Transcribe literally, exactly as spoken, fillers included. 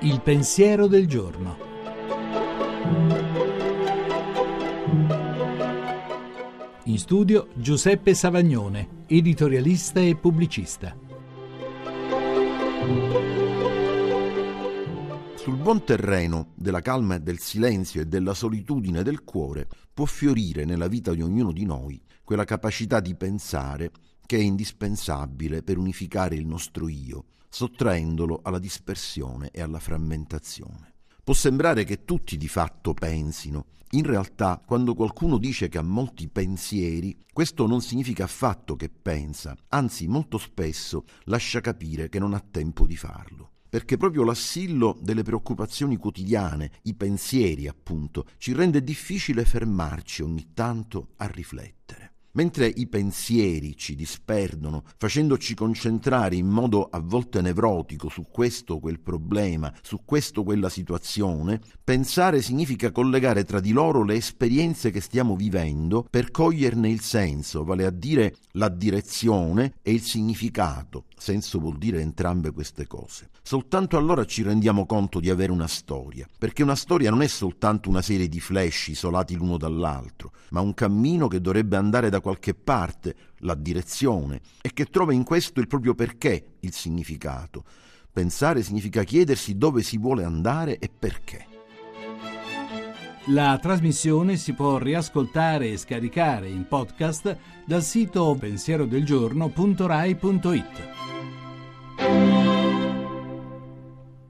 Il pensiero del giorno. In studio Giuseppe Savagnone, editorialista e pubblicista. Sul buon terreno della calma e del silenzio e della solitudine del cuore può fiorire nella vita di ognuno di noi quella capacità di pensare che è indispensabile per unificare il nostro io, sottraendolo alla dispersione e alla frammentazione. Può sembrare che tutti di fatto pensino. In realtà, quando qualcuno dice che ha molti pensieri, questo non significa affatto che pensa, anzi molto spesso lascia capire che non ha tempo di farlo. Perché proprio l'assillo delle preoccupazioni quotidiane, i pensieri appunto, ci rende difficile fermarci ogni tanto a riflettere. Mentre i pensieri ci disperdono, facendoci concentrare in modo a volte nevrotico su questo o quel problema, su questo o quella situazione, pensare significa collegare tra di loro le esperienze che stiamo vivendo per coglierne il senso, vale a dire la direzione e il significato. Senso vuol dire entrambe queste cose. Soltanto allora ci rendiamo conto di avere una storia, perché una storia non è soltanto una serie di flash isolati l'uno dall'altro, ma un cammino che dovrebbe andare da qualche parte, la direzione, e che trova in questo il proprio perché, il significato. Pensare significa chiedersi dove si vuole andare e perché. La trasmissione si può riascoltare e scaricare in podcast dal sito pensiero del giorno punto rai punto it.